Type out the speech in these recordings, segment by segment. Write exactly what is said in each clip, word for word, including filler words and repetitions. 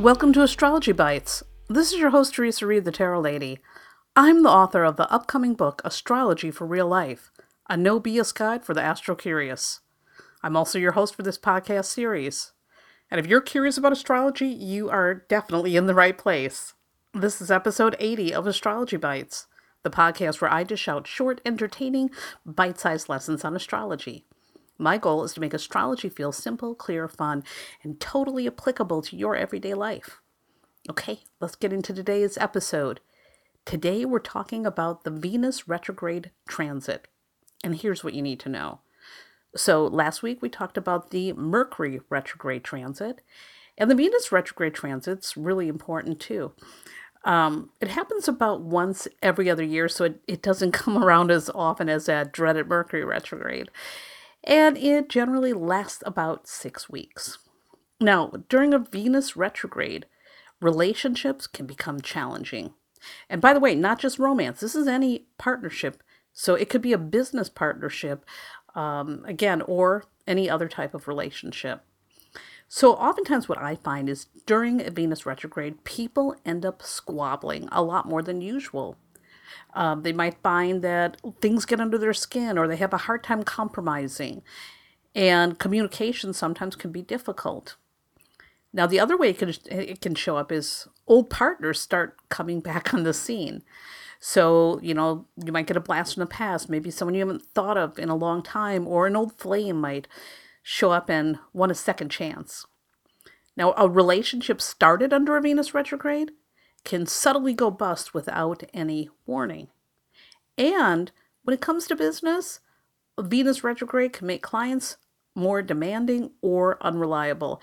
Welcome to Astrology Bites. This is your host, Teresa Reed, the Tarot Lady. I'm the author of the upcoming book, Astrology for Real Life, a no B S guide for the astro-curious. I'm also your host for this podcast series. And if you're curious about astrology, you are definitely in the right place. This is episode eighty of Astrology Bites, the podcast where I dish out short, entertaining, bite-sized lessons on astrology. My goal is to make astrology feel simple, clear, fun, and totally applicable to your everyday life. Okay, let's get into today's episode. Today we're talking about the Venus retrograde transit. And here's what you need to know. So last week we talked about the Mercury retrograde transit. And the Venus retrograde transit's really important too. Um, it happens about once every other year, so it, it doesn't come around as often as that dreaded Mercury retrograde. And it generally lasts about six weeks. Now, during a Venus retrograde, relationships can become challenging. And by the way, not just romance. This is any partnership. So it could be a business partnership, um, again, or any other type of relationship. So oftentimes what I find is during a Venus retrograde, people end up squabbling a lot more than usual. Um, they might find that things get under their skin or they have a hard time compromising, and communication sometimes can be difficult. Now, the other way it can, it can show up is old partners start coming back on the scene. So, you know, you might get a blast from the past, maybe someone you haven't thought of in a long time, or an old flame might show up and want a second chance. Now, a relationship started under a Venus retrograde can subtly go bust without any warning. And when it comes to business, Venus retrograde can make clients more demanding or unreliable.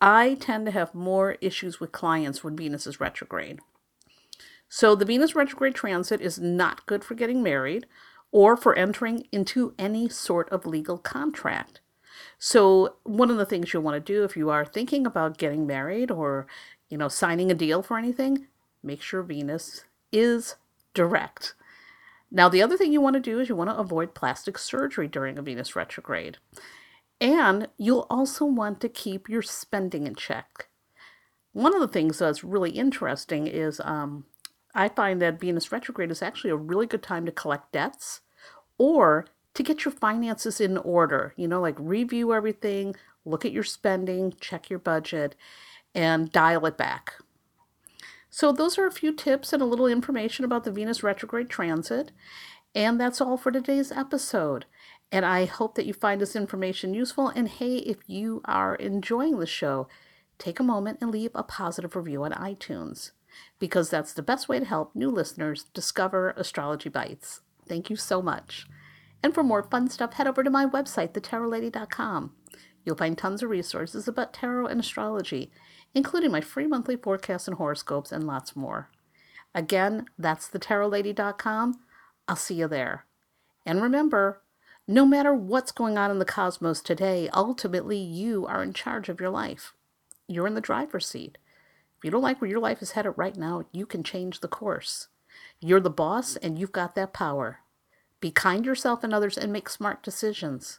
I tend to have more issues with clients when Venus is retrograde. So the Venus retrograde transit is not good for getting married or for entering into any sort of legal contract. So one of the things you'll want to do if you are thinking about getting married or, you know, signing a deal for anything, make sure Venus is direct. Now, the other thing you want to do is you want to avoid plastic surgery during a Venus retrograde. And you'll also want to keep your spending in check. One of the things that's really interesting is um, I find that Venus retrograde is actually a really good time to collect debts or to get your finances in order. You know, like review everything, look at your spending, check your budget, and dial it back. So those are a few tips and a little information about the Venus retrograde transit. And that's all for today's episode. And I hope that you find this information useful. And hey, if you are enjoying the show, take a moment and leave a positive review on iTunes, because that's the best way to help new listeners discover Astrology Bites. Thank you so much. And for more fun stuff, head over to my website, the tarot lady dot com. You'll find tons of resources about tarot and astrology, including my free monthly forecasts and horoscopes and lots more. Again, that's the tarot lady dot com. I'll see you there. And remember, no matter what's going on in the cosmos today, ultimately you are in charge of your life. You're in the driver's seat. If you don't like where your life is headed right now, you can change the course. You're the boss and you've got that power. Be kind to yourself and others and make smart decisions.